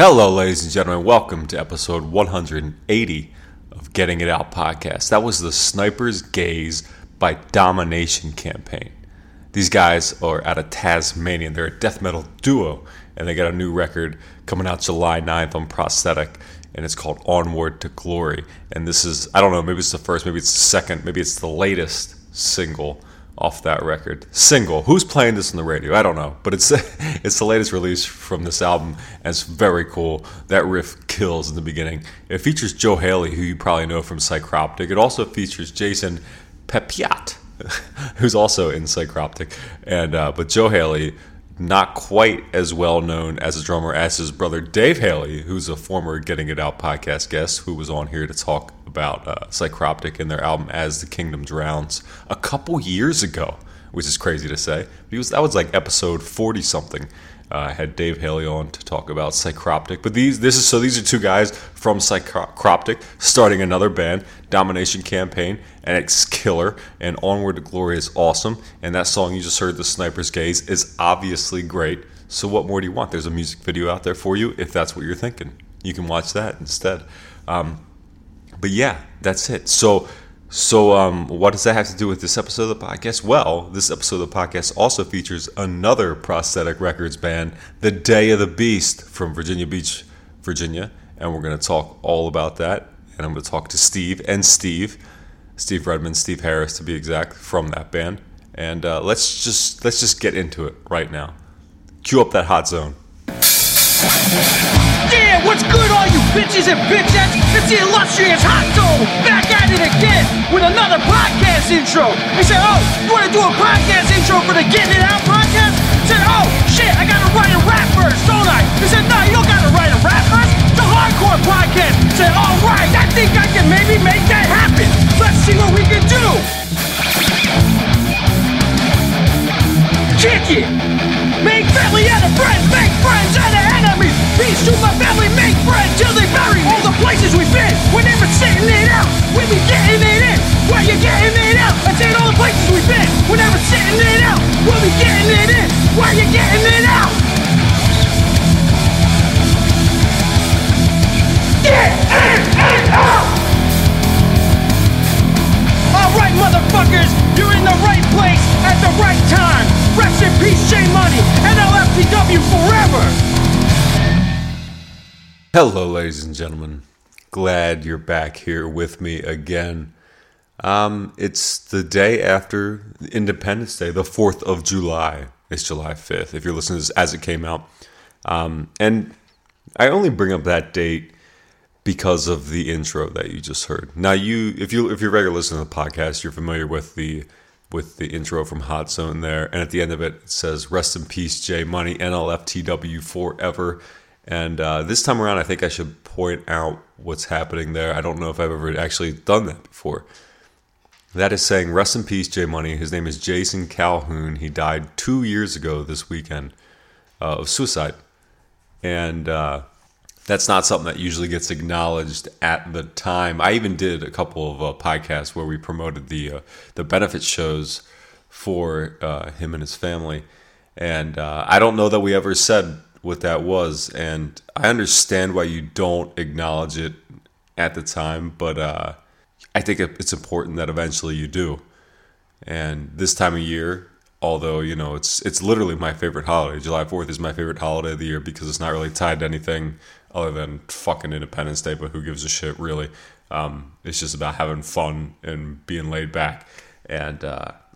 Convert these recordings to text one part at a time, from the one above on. Hello, ladies and gentlemen. Welcome to episode 180 of Getting It Out podcast. That was The Sniper's Gaze by Domination Campaign. These guys are out of Tasmania. They're a death metal duo, and they got a new record coming out July 9th on Prosthetic, and it's called Onward to Glory. And this is, I don't know, maybe it's the first, maybe it's the second, maybe it's the latest single off that record. Single. Who's playing this on the radio? I don't know. But it's the latest release from this album, and it's very cool. That riff kills in the beginning. It features Joe Haley, who you probably know from Psycroptic. It also features Jason Pepiat, who's also in Psycroptic. And but Joe Haley, not quite as well known as a drummer as his brother Dave Haley, who's a former Getting It Out podcast guest who was on here to talk about Psycroptic and their album As the Kingdom Drowns a couple years ago. which is crazy to say. But that was like episode 40 something. I had Dave Haley on to talk about Psycroptic. But these are two guys from Psycroptic starting another band, Domination Campaign, and it's killer. And Onward to Glory is awesome. And that song you just heard, The Sniper's Gaze, is obviously great. So what more do you want? There's a music video out there for you if that's what you're thinking. You can watch that instead. But yeah, that's it. So, what does that have to do with this episode of the podcast? Well, this episode of the podcast also features another Prosthetic Records band, the Day of the Beast from Virginia Beach, Virginia. And we're going to talk all about that. And I'm going to talk to Steve Redman, Steve Harris to be exact, from that band. And let's just get into it right now. Cue up that hot zone. Yeah, what's good, all you bitches and bitchettes? It's the illustrious Hot Zone back at it again with another podcast intro. They said, oh, you want to do a podcast intro for the Getting It Out podcast? I said, oh, shit, I got to write a rap first, don't I? They said, no, you don't got to write a rap first. It's a hardcore podcast. I said, all right, I think I can maybe make that happen. Let's see what we can do. Kick it. Make family out of friends, make friends out of enemies. Peace to my family, make friends till they bury me. All the places we've been, we're never sitting it out. We be getting it in, while you're getting it out. I said all the places we've been, we're never sitting it out. We'll be getting it in, while you're getting it out. Get it out! Alright, motherfuckers, you're in the right place at the right time. Rest in peace, Shea Money, and LFTW forever! Hello, ladies and gentlemen. Glad you're back here with me again. It's the day after Independence Day, the 4th of July. It's July 5th, if you're listening to this as it came out. And I only bring up that date because of the intro that you just heard. Now, if you're a regular listener to the podcast, you're familiar with the intro from Hot Zone there. And at the end of it, it says, rest in peace, J Money, NLFTW forever. And this time around, I think I should point out what's happening there. I don't know if I've ever actually done that before. That is saying, rest in peace, J Money. His name is Jason Calhoun. He died 2 years ago this weekend of suicide. And that's not something that usually gets acknowledged at the time. I even did a couple of podcasts where we promoted the benefit shows for him and his family. And I don't know that we ever said what that was. And I understand why you don't acknowledge it at the time. But I think it's important that eventually you do. And this time of year, although, you know, it's literally my favorite holiday. July 4th is my favorite holiday of the year because it's not really tied to anything other than fucking Independence Day, but who gives a shit, really? It's just about having fun and being laid back. And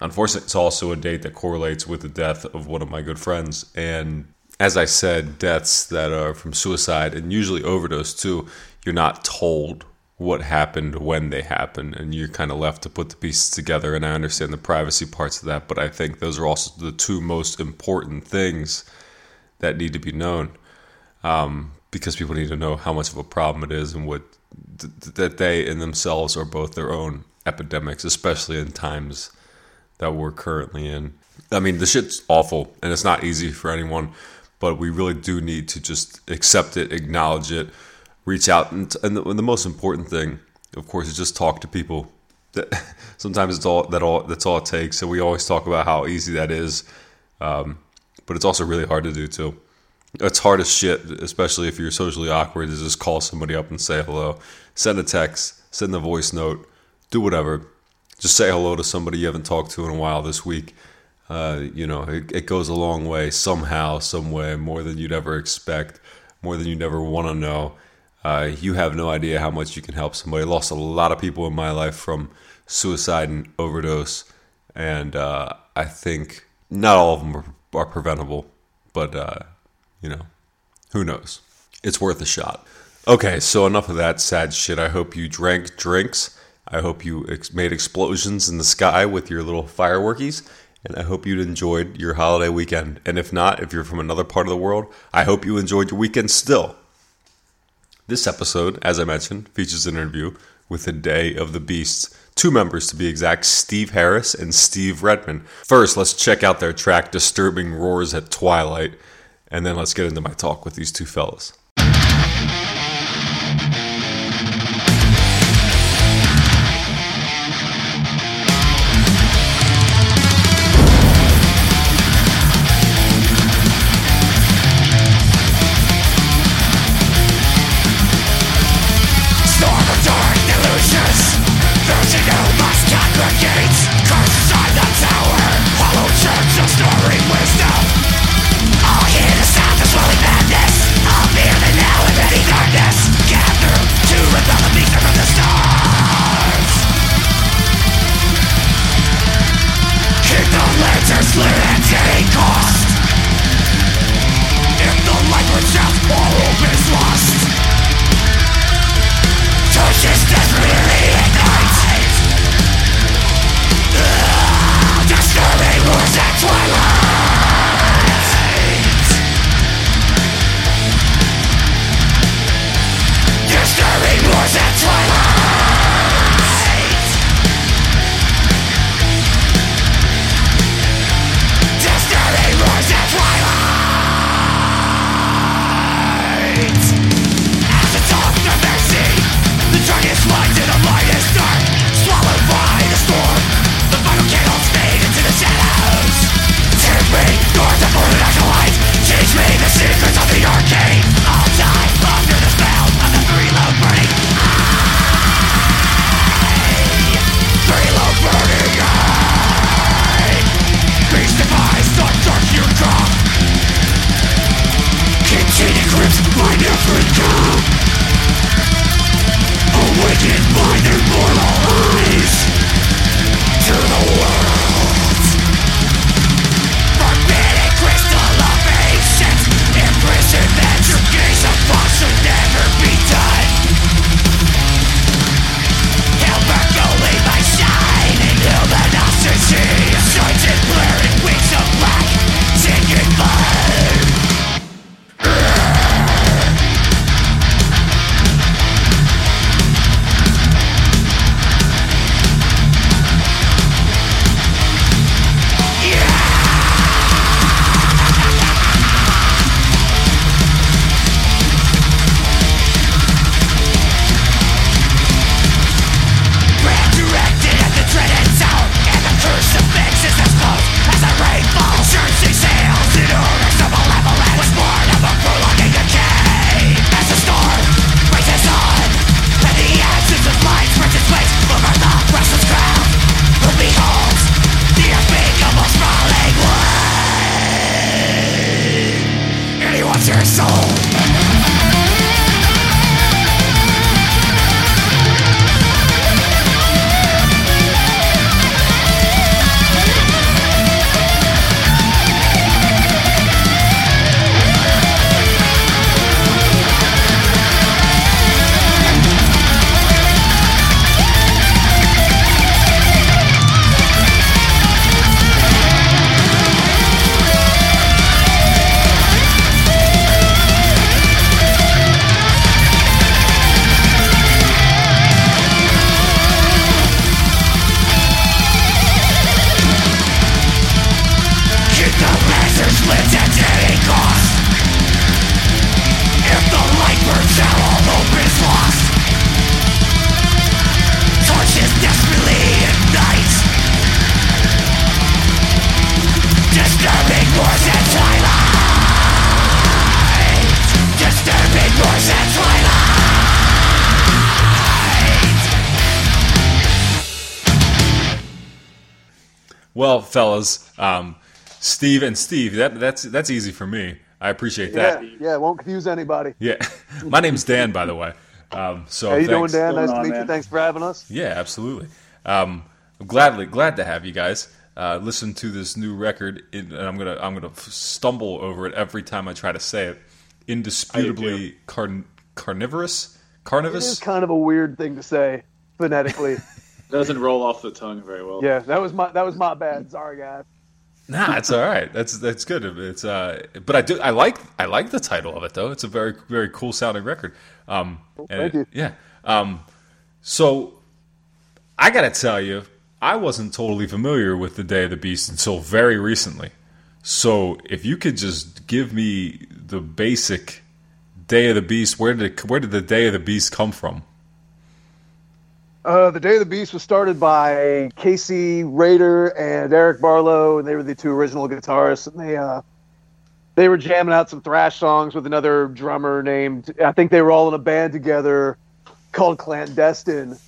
unfortunately, it's also a date that correlates with the death of one of my good friends. And as I said, deaths that are from suicide and usually overdose too, you're not told what happened when they happened, and you're kind of left to put the pieces together. And I understand the privacy parts of that, but I think those are also the two most important things that need to be known. Because people need to know how much of a problem it is and what that they and themselves are both their own epidemics, especially in times that we're currently in. I mean, the shit's awful, and it's not easy for anyone, but we really do need to just accept it, acknowledge it, reach out. And the most important thing, of course, is just talk to people. Sometimes that's all it takes, so we always talk about how easy that is, but it's also really hard to do, too. It's hard as shit, especially if you're socially awkward, to just call somebody up and say hello. Send a text, send a voice note, do whatever. Just say hello to somebody you haven't talked to in a while this week. You know, it goes a long way somehow, some way, more than you'd ever expect, more than you'd ever want to know. You have no idea how much you can help somebody. I lost a lot of people in my life from suicide and overdose, and I think not all of them are preventable, but you know, who knows? It's worth a shot. Okay, so enough of that sad shit. I hope you drank drinks. I hope you made explosions in the sky with your little fireworkies. And I hope you enjoyed your holiday weekend. And if not, if you're from another part of the world, I hope you enjoyed your weekend still. This episode, as I mentioned, features an interview with the Day of the Beast. Two members to be exact, Steve Harris and Steve Redman. First, let's check out their track, Disturbing Roars at Twilight, and then let's get into my talk with these two fellas. Well, fellas, Steve and Steve, that's easy for me. I appreciate that. Yeah, won't confuse anybody. Yeah. My name's Dan, by the way. How you doing, Dan? Nice to meet you. Thanks for having us. Yeah, absolutely. I'm glad to have you guys. Listen to this new record, and I'm gonna stumble over it every time I try to say it. Indisputably Carnivorous? Carnivorous? It is kind of a weird thing to say phonetically. Doesn't roll off the tongue very well. Yeah, that was my bad. Sorry, guys. Nah, it's all right. That's good. It's but I like the title of it though. It's a very, very cool sounding record. Thank you. Yeah. So, I gotta tell you, I wasn't totally familiar with the Day of the Beast until very recently. So, if you could just give me the basic Day of the Beast, where did the Day of the Beast come from? The Day of the Beast was started by Casey Rader and Eric Barlow, and they were the two original guitarists. And they were jamming out some thrash songs with another drummer named, I think they were all in a band together called Clandestine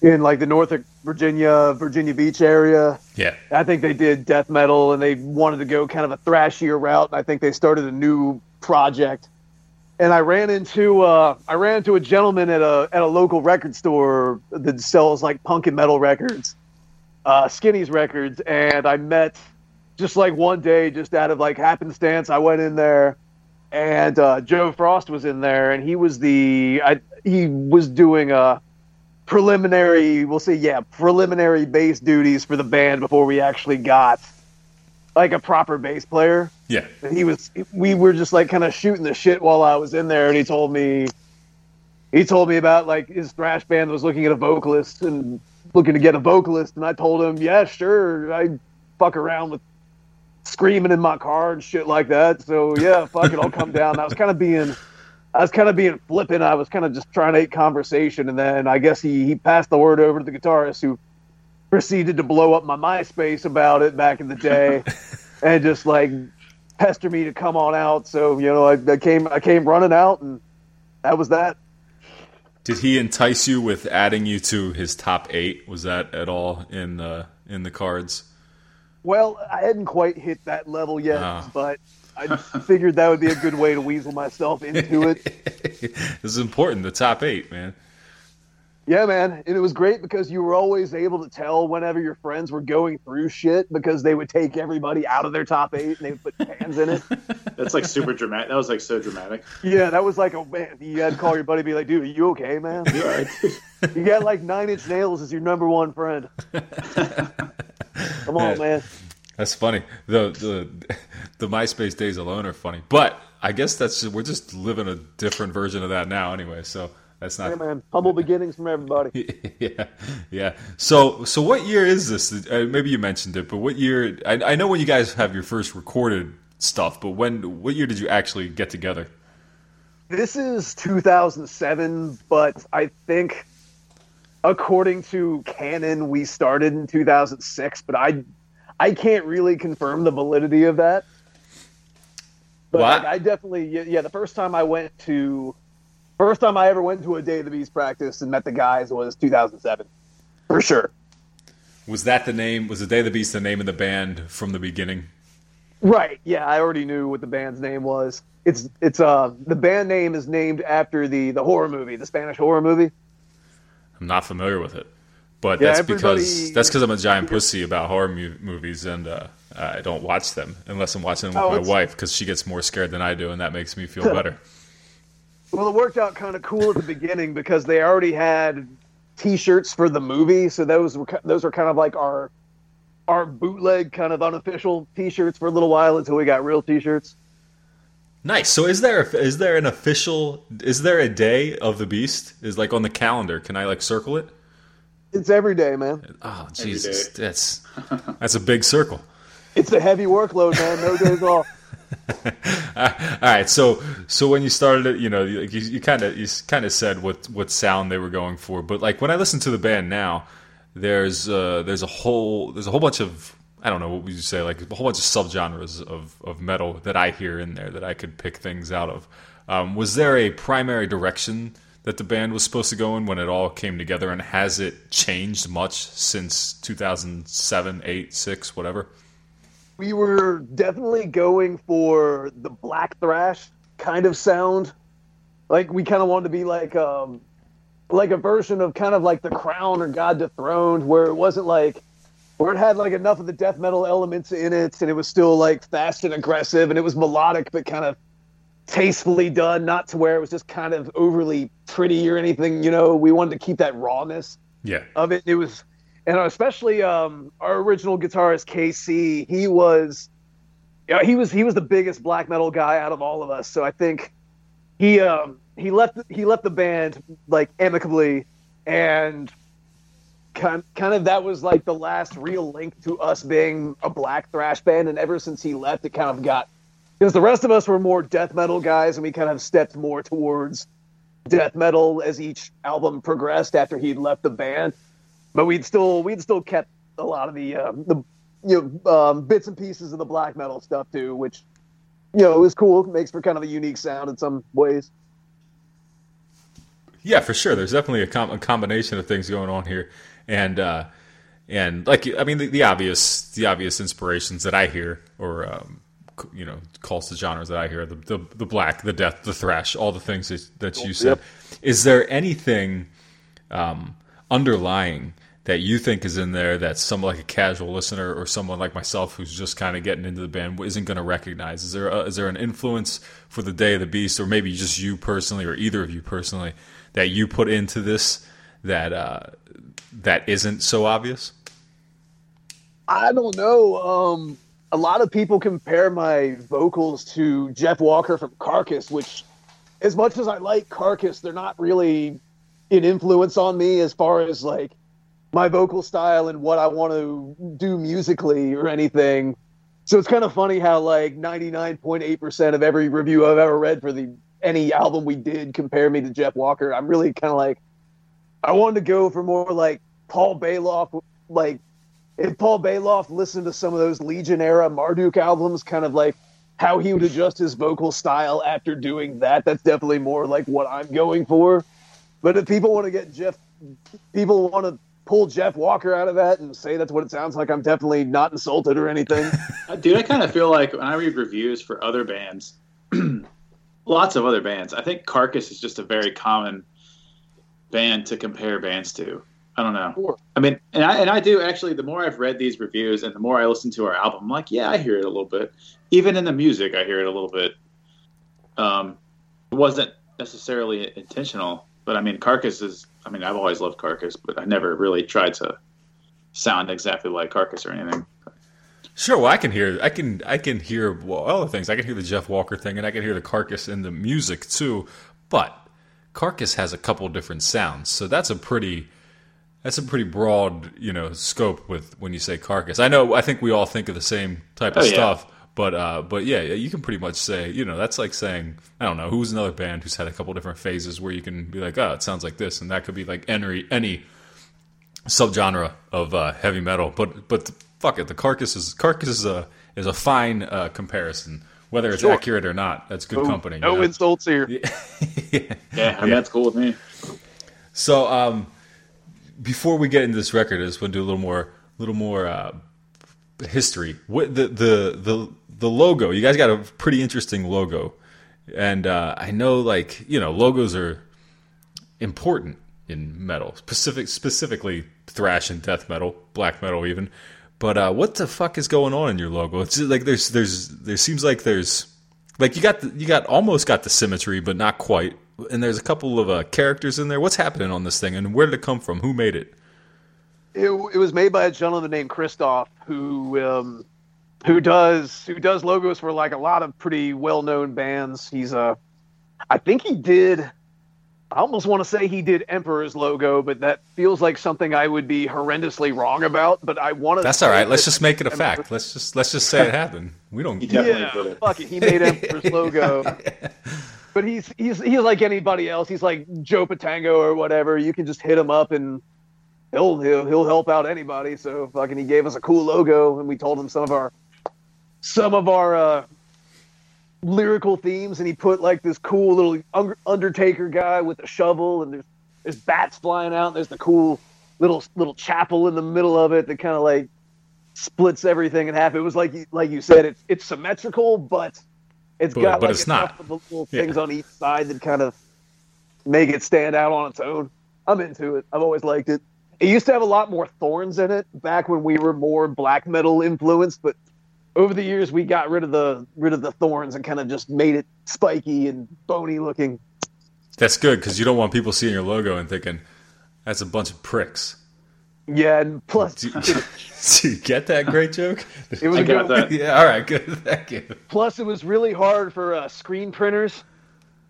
in like the North Virginia, Virginia Beach area. Yeah. I think they did death metal and they wanted to go kind of a thrashier route. And I think they started a new project. And I ran into a gentleman at a local record store that sells like punk and metal records, Skinny's Records, and I met just like one day, just out of like happenstance. I went in there, and Joe Frost was in there, and he was doing preliminary bass duties for the band before we actually got like a proper bass player. Yeah. And we were just like kind of shooting the shit while I was in there. And he told me about like his thrash band was looking to get a vocalist. And I told him, yeah, sure. I fuck around with screaming in my car and shit like that. So yeah, fuck it. I'll come down. I was kind of being flippant. I was kind of just trying to make conversation. And then I guess he passed the word over to the guitarist who proceeded to blow up my MySpace about it back in the day and just like pester me to come on out. So, you know, I came running out, and that was that. Did he entice you with adding you to his top 8? Was that at all in the cards? Well, I hadn't quite hit that level yet, but I figured that would be a good way to weasel myself into it. This is important, the top 8, man. Yeah, man, and it was great because you were always able to tell whenever your friends were going through shit because they would take everybody out of their top 8 and they would put bands in it. That's like super dramatic. That was like so dramatic. Yeah, that was like, oh man, you had to call your buddy and be like, dude, are you okay, man? You all right? You got like Nine Inch Nails as your number one friend. Come on, man. That's funny. The MySpace days alone are funny, but I guess we're just living a different version of that now anyway, so. That's not, hey man, humble beginnings from everybody. Yeah. So what year is this? Maybe you mentioned it, but what year? I know when you guys have your first recorded stuff, but what year did you actually get together? This is 2007, but I think according to canon, we started in 2006. But I can't really confirm the validity of that. But I definitely, yeah. The first time I ever went to a Day of the Beast practice and met the guys was 2007, for sure. Was that the name? Was the Day of the Beast the name of the band from the beginning? Right. Yeah, I already knew what the band's name was. It's the band name is named after the horror movie, the Spanish horror movie. I'm not familiar with it, but yeah, that's because I'm a giant pussy about horror movies and I don't watch them unless I'm watching them with my wife because she gets more scared than I do, and that makes me feel better. Well, it worked out kind of cool at the beginning because they already had T-shirts for the movie, so those were kind of like our bootleg kind of unofficial T-shirts for a little while until we got real T-shirts. Nice. So is there a Day of the Beast? Is like on the calendar? Can I like circle it? It's every day, man. Oh Jesus, that's a big circle. It's a heavy workload, man. No days off. All right, so when you started it, you know, you kind of said what sound they were going for, but like when I listen to the band now, there's a whole bunch of, I don't know what would you say, like a whole bunch of subgenres of metal that I hear in there that I could pick things out of. Was there a primary direction that the band was supposed to go in when it all came together, and has it changed much since 2007, 8, 6, whatever? We were definitely going for the black thrash kind of sound. Like we kind of wanted to be like a version of kind of like The Crown or God Dethroned, where it wasn't like, where it had like enough of the death metal elements in it, and it was still like fast and aggressive, and it was melodic but kind of tastefully done, not to where it was just kind of overly pretty or anything. You know, we wanted to keep that rawness of it. It was. And especially our original guitarist KC, he was the biggest black metal guy out of all of us. So I think he left the band like amicably And kind of that was like the last real link to us being a black thrash band. And ever since he left, it kind of got, because the rest of us were more death metal guys, and we kind of stepped more towards death metal as each album progressed after he'd left the band. But we'd still kept a lot of the bits and pieces of the black metal stuff too, which, you know, it was cool. It makes for kind of a unique sound in some ways. Yeah, for sure. There's definitely a combination of things going on here, and like, I mean, the obvious inspirations that I hear, or calls to genres that I hear, the black, the death, the thrash, all the things that you said. Yep. Is there anything underlying that you think is in there that someone like a casual listener or someone like myself who's just kind of getting into the band isn't going to recognize? Is there an influence for the Day of the Beast, or maybe just you personally, or either of you personally, that you put into this that isn't so obvious? I don't know. A lot of people compare my vocals to Jeff Walker from Carcass, which, as much as I like Carcass, they're not really an influence on me as far as like my vocal style and what I want to do musically or anything. So it's kind of funny how like 99.8% of every review I've ever read for any album we did compare me to Jeff Walker. I'm really kind of like, I wanted to go for more like Paul Bailoff. Like, if Paul Bailoff listened to some of those Legion era Marduk albums, kind of like how he would adjust his vocal style after doing that. That's definitely more like what I'm going for. But if people want to get pull Jeff Walker out of that and say that's what it sounds like, I'm definitely not insulted or anything. Dude, I kind of feel like when I read reviews for other bands, lots of other bands, I think Carcass is just a very common band to compare bands to. I don't know. Sure. I mean, and I do actually, the more I've read these reviews and the more I listen to our album, I'm like, yeah, I hear it a little bit. Even in the music, I hear it a little bit. It wasn't necessarily intentional, but I mean, Carcass is, I mean, I've always loved Carcass, but I never really tried to sound exactly like Carcass or anything. Sure, well, I can hear all the things. I can hear the Jeff Walker thing, and I can hear the Carcass in the music too. But Carcass has a couple different sounds, so that's a pretty broad, scope with when you say Carcass. I think we all think of the same type of stuff. But yeah, you can pretty much say, that's like saying, I don't know, who's another band who's had a couple different phases where you can be like, oh, it sounds like this, and that could be like any subgenre of heavy metal. But fuck it, the Carcass is a fine comparison, whether it's accurate or not. That's good company. No insults here. Yeah, that's cool with me. So before we get into this record, I just want to do a little more. History. What the logo? You guys got a pretty interesting logo, and I know, like, logos are important in metal, specifically thrash and death metal, black metal even. But what the fuck is going on in your logo? It's just, like, there seems like you almost got the symmetry, but not quite. And there's a couple of characters in there. What's happening on this thing, and where did it come from? Who made it? It was made by a gentleman named Christoph, who does logos for like a lot of pretty well known bands. He's I almost want to say he did Emperor's logo, but that feels like something I would be horrendously wrong about. But I want to. That's all right. Let's just make it a fact. Let's just say it happened. We don't. He fuck it. He made Emperor's logo. But he's like anybody else. He's like Joe Patango or whatever. You can just hit him up and he'll help out anybody. So fucking, he gave us a cool logo, and we told him some of our lyrical themes, and he put like this cool little Undertaker guy with a shovel, and there's bats flying out, and there's the cool little chapel in the middle of it that kind of like splits everything in half. It was like you said, it's symmetrical, but it's got things on each side that kind of make it stand out on its own. I'm into it. I've always liked it. It used to have a lot more thorns in it back when we were more black metal influenced, but over the years we got rid of the thorns and kind of just made it spiky and bony looking. That's good, because you don't want people seeing your logo and thinking that's a bunch of pricks. Yeah, and plus, do you get that great joke? It was I got that. Yeah, all right, good. Thank you. Plus, it was really hard for screen printers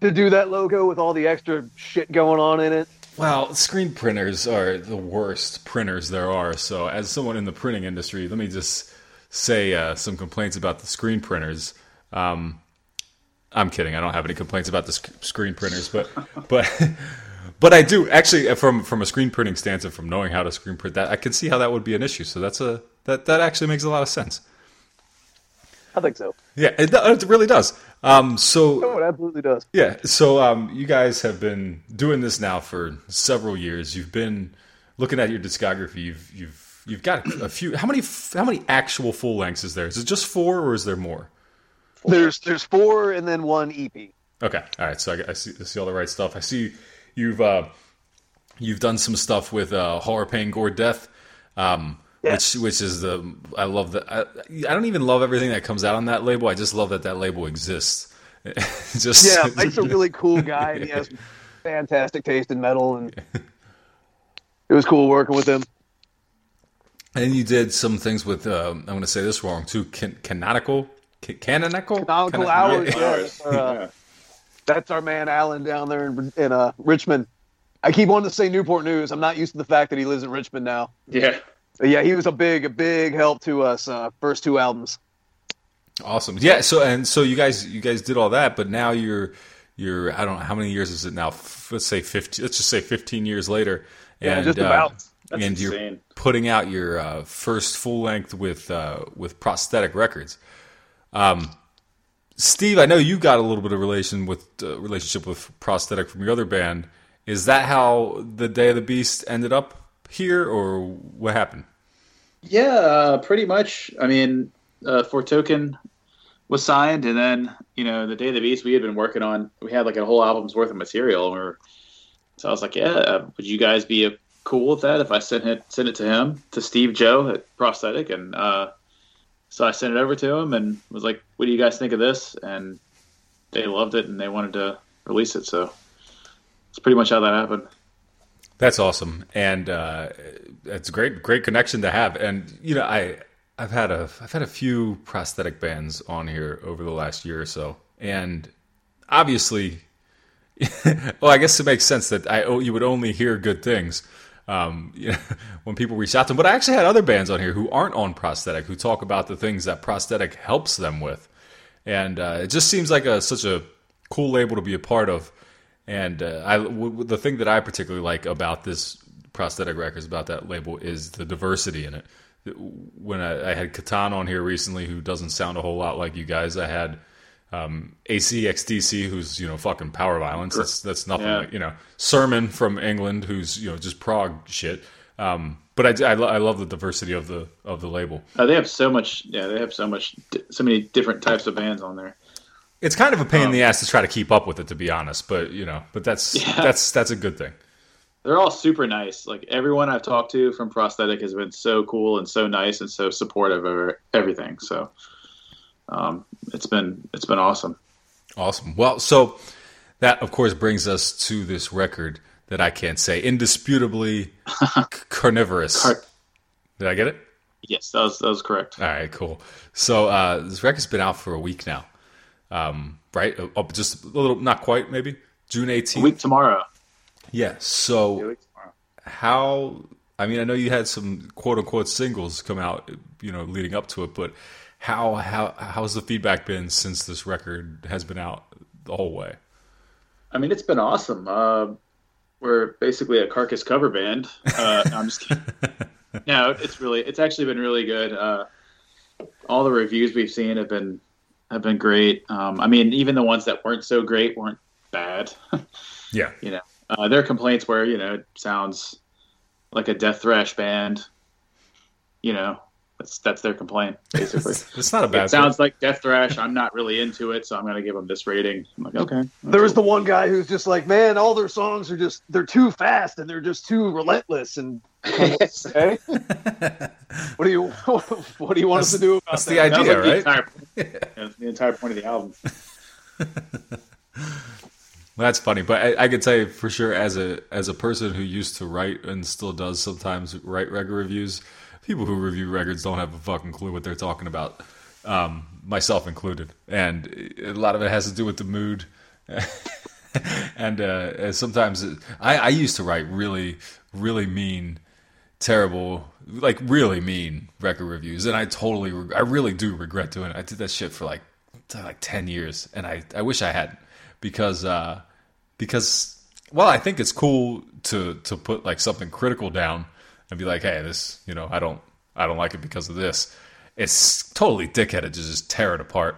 to do that logo with all the extra shit going on in it. Well, screen printers are the worst printers there are. So as someone in the printing industry, let me just say some complaints about the screen printers. I'm kidding. I don't have any complaints about the screen printers, but I do actually from a screen printing stance and from knowing how to screen print that, I can see how that would be an issue. So that actually makes a lot of sense. I think so. Yeah, it really does. It absolutely does. Yeah. So you guys have been doing this now for several years. You've been looking at your discography. You've got a few. How many actual full lengths is there? Is it just four, or is there more? There's four, and then one EP. Okay. All right. So I see all the right stuff. I see you've done some stuff with Horror Pain Gore Death. Which is I love that. I don't even love everything that comes out on that label. I just love that label exists. Mike's a really cool guy. And he has fantastic taste in metal, and it was cool working with him. And you did some things with I'm going to say this wrong too. Canonical Hours. Yes. That's our man Alan down there in Richmond. I keep wanting to say Newport News. I'm not used to the fact that he lives in Richmond now. Yeah. Yeah, he was a big help to us. First two albums. Awesome. Yeah. So you guys did all that, but now you're I don't know how many years is it now. Let's say 15. Let's just say 15 years later. And, just about. That's and insane. You're putting out your first full length with Prosthetic Records. Steve, I know you got a little bit of relationship with Prosthetic from your other band. Is that how the Day of the Beast ended up here, or what happened? Pretty much. I mean, For Token was signed, and then the Day of the Beast we had been working on. We had like a whole album's worth of material, and so I was like, would you guys be cool with that if I sent it to him, to Steve Joe at Prosthetic? And so I sent it over to him and was like, what do you guys think of this? And they loved it and they wanted to release it. So it's pretty much how that happened. That's awesome, and it's a great connection to have. And I've had a few prosthetic bands on here over the last year or so, and obviously, well, I guess it makes sense that you would only hear good things when people reach out to them. But I actually had other bands on here who aren't on Prosthetic who talk about the things that Prosthetic helps them with, and it just seems like such a cool label to be a part of. And the thing that I particularly like about this Prosthetic Records, about that label, is the diversity in it. When I had Catan on here recently, who doesn't sound a whole lot like you guys, I had ACXDC, who's fucking power violence. That's nothing. Yeah. Like, Sermon from England, who's just prog shit. But I love the diversity of the label. They have so much. Yeah, they have so many different types of bands on there. It's kind of a pain in the ass to try to keep up with it, to be honest. But that's a good thing. They're all super nice. Like everyone I've talked to from Prosthetic has been so cool and so nice and so supportive of everything. So it's been awesome. Awesome. Well, so that of course brings us to this record that I can't say, Indisputably Carnivorous. Did I get it? Yes, that was correct. All right, cool. So this record's been out for a week now. Right? Just a little, not quite, maybe June 18th. A week tomorrow. Yeah. So I know you had some quote unquote singles come out, leading up to it, but how's the feedback been since this record has been out the whole way? I mean, it's been awesome. We're basically a Carcass cover band. I'm just kidding. No, it's actually been really good. All the reviews we've seen have been great. Even the ones that weren't so great weren't bad. Yeah. There are complaints where, it sounds like a death thrash band. That's their complaint, basically. It's not a bad thing. It sounds like death thrash. I'm not really into it, so I'm going to give them this rating. I'm like, okay. There was the one guy who's just like, man, all their songs are just, they're too fast and they're just too relentless. And okay. What do you want us to do about that? The idea, that was like right? That's the entire point of the album. That's funny, but I can tell you for sure, as a person who used to write and still does sometimes write record reviews, people who review records don't have a fucking clue what they're talking about, myself included. And a lot of it has to do with the mood And sometimes I used to write really, really mean, terrible, like really mean record reviews, and I really do regret doing it. I did that shit for like 10 years, and I wish I hadn't, because well, I think it's cool to put like something critical down and be like, hey, this, you know, I don't like it because of this. It's totally dickheaded to just tear it apart.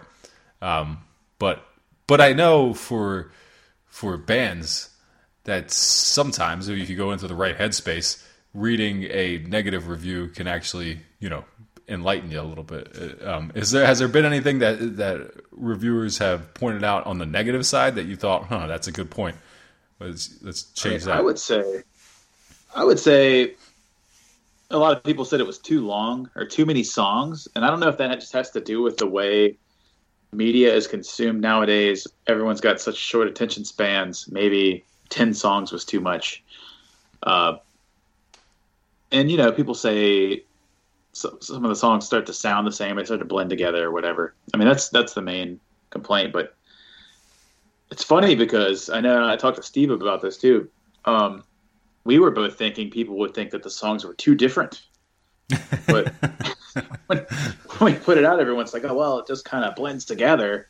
But I know for bands that sometimes, if you go into the right headspace, reading a negative review can actually, you know, enlighten you a little bit. Has there been anything that reviewers have pointed out on the negative side that you thought, huh, that's a good point? Let's change that. I would say a lot of people said it was too long or too many songs. And I don't know if that just has to do with the way media is consumed nowadays. Everyone's got such short attention spans. Maybe 10 songs was too much. And, you know, people say some of the songs start to sound the same. They start to blend together or whatever. I mean, that's the main complaint. But it's funny because I know I talked to Steve about this, too. We were both thinking people would think that the songs were too different. But when we put it out, everyone's like, oh, well, it just kind of blends together.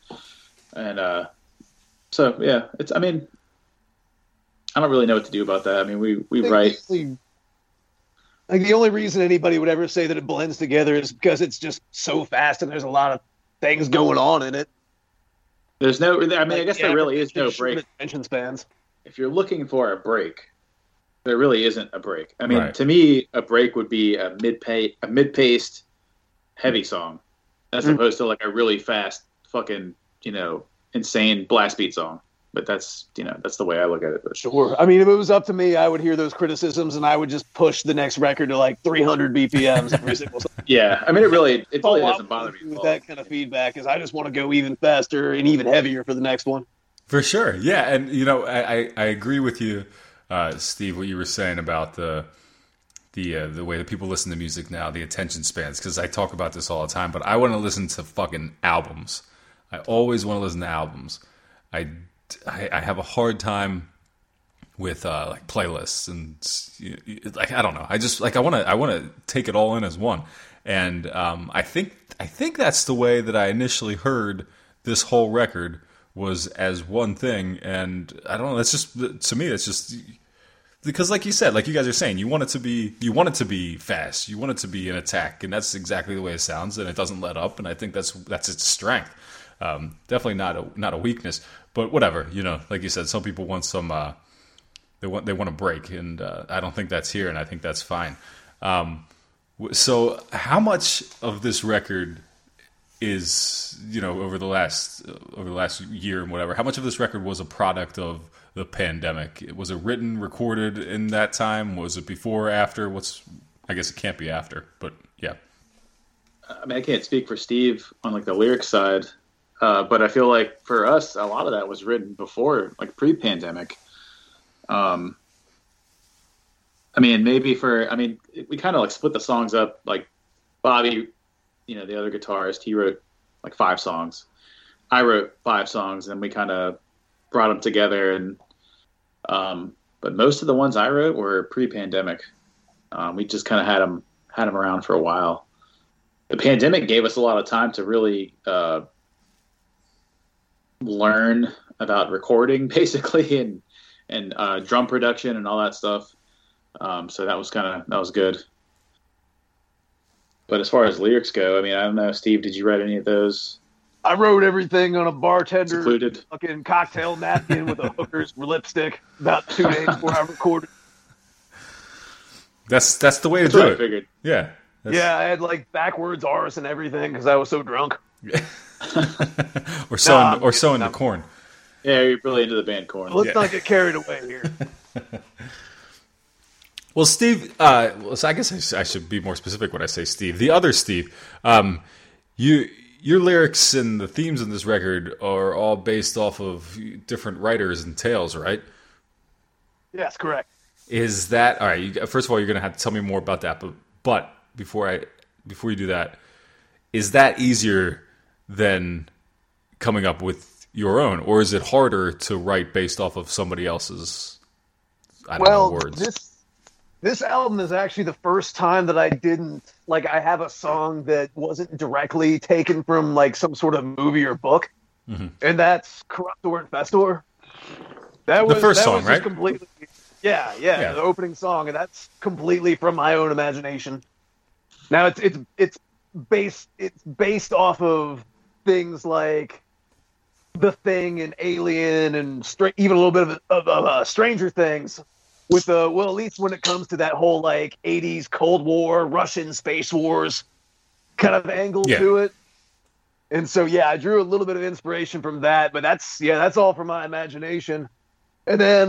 And so, yeah, it's, I mean, I don't really know what to do about that. I mean, we write. Like, the only reason anybody would ever say that it blends together is because it's just so fast and there's a lot of things going on in it. There's no, I mean, like, I guess there really is no break. Attention spans. If you're looking for a break, there really isn't a break. I mean, right. To me, a break would be a mid-paced, heavy song, as opposed to like a really fast, fucking, you know, insane blast beat song. But that's, you know, that's the way I look at it. But. Sure. I mean, if it was up to me, I would hear those criticisms and I would just push the next record to like 300 BPMs every single song. Yeah, I mean, it really doesn't bother me with that kind of feedback, is I just want to go even faster and even heavier for the next one. For sure. Yeah, and you know, I agree with you. Steve, what you were saying about the way that people listen to music now, the attention spans, because I talk about this all the time, but I want to listen to fucking albums. I always want to listen to albums. I have a hard time with like playlists and like, I don't know. I just like, I want to take it all in as one. And I think that's the way that I initially heard this whole record, was as one thing. And I don't know, that's just, to me, that's just because, like you said, like you guys are saying, you want it to be fast, you want it to be an attack, and that's exactly the way it sounds, and it doesn't let up, and I think that's its strength. Definitely not a weakness, but whatever, you know, like you said, some people want some they want a break, and I don't think that's here, and I think that's fine. So how much of this record is, you know, over the last year and whatever, how much of this record was a product of the pandemic? Was it written, recorded in that time? Was it before or after? I guess it can't be after, but yeah. I mean, I can't speak for Steve on like the lyric side, but I feel like for us, a lot of that was written before, like pre-pandemic. I mean, we kind of like split the songs up, like Bobby, you know, the other guitarist, he wrote like 5 songs. I wrote 5 songs, and we kind of brought them together. And but most of the ones I wrote were pre-pandemic. We just kind of had them around for a while. The pandemic gave us a lot of time to really learn about recording, basically, and drum production and all that stuff. So that was good. But as far as lyrics go, I mean, I don't know, Steve, did you write any of those? I wrote everything on a bartender included fucking cocktail napkin with a hooker's lipstick about 2 days before I recorded. That's the way to do it. I figured. Yeah. Yeah, I had like backwards R's and everything because I was so drunk. Yeah. or so into corn. Yeah, you're really into the band Corn. Let's not get carried away here. Well, Steve, so I guess I should be more specific when I say Steve. The other Steve, your lyrics and the themes in this record are all based off of different writers and tales, right? Yes, correct. Is that all right? First of all, you're going to have to tell me more about that. But before you do that, is that easier than coming up with your own, or is it harder to write based off of somebody else's words? This album is actually the first time that I didn't, like, I have a song that wasn't directly taken from, like, some sort of movie or book, mm-hmm. and that's Corruptor and Festor. That was the first song, right? Completely, yeah, the opening song, and that's completely from my own imagination. Now it's based off of things like The Thing and Alien and even a little bit of Stranger Things. With at least when it comes to that whole, like, 80s Cold War, Russian space wars kind of angle to it. And so, I drew a little bit of inspiration from that, but that's all from my imagination. And then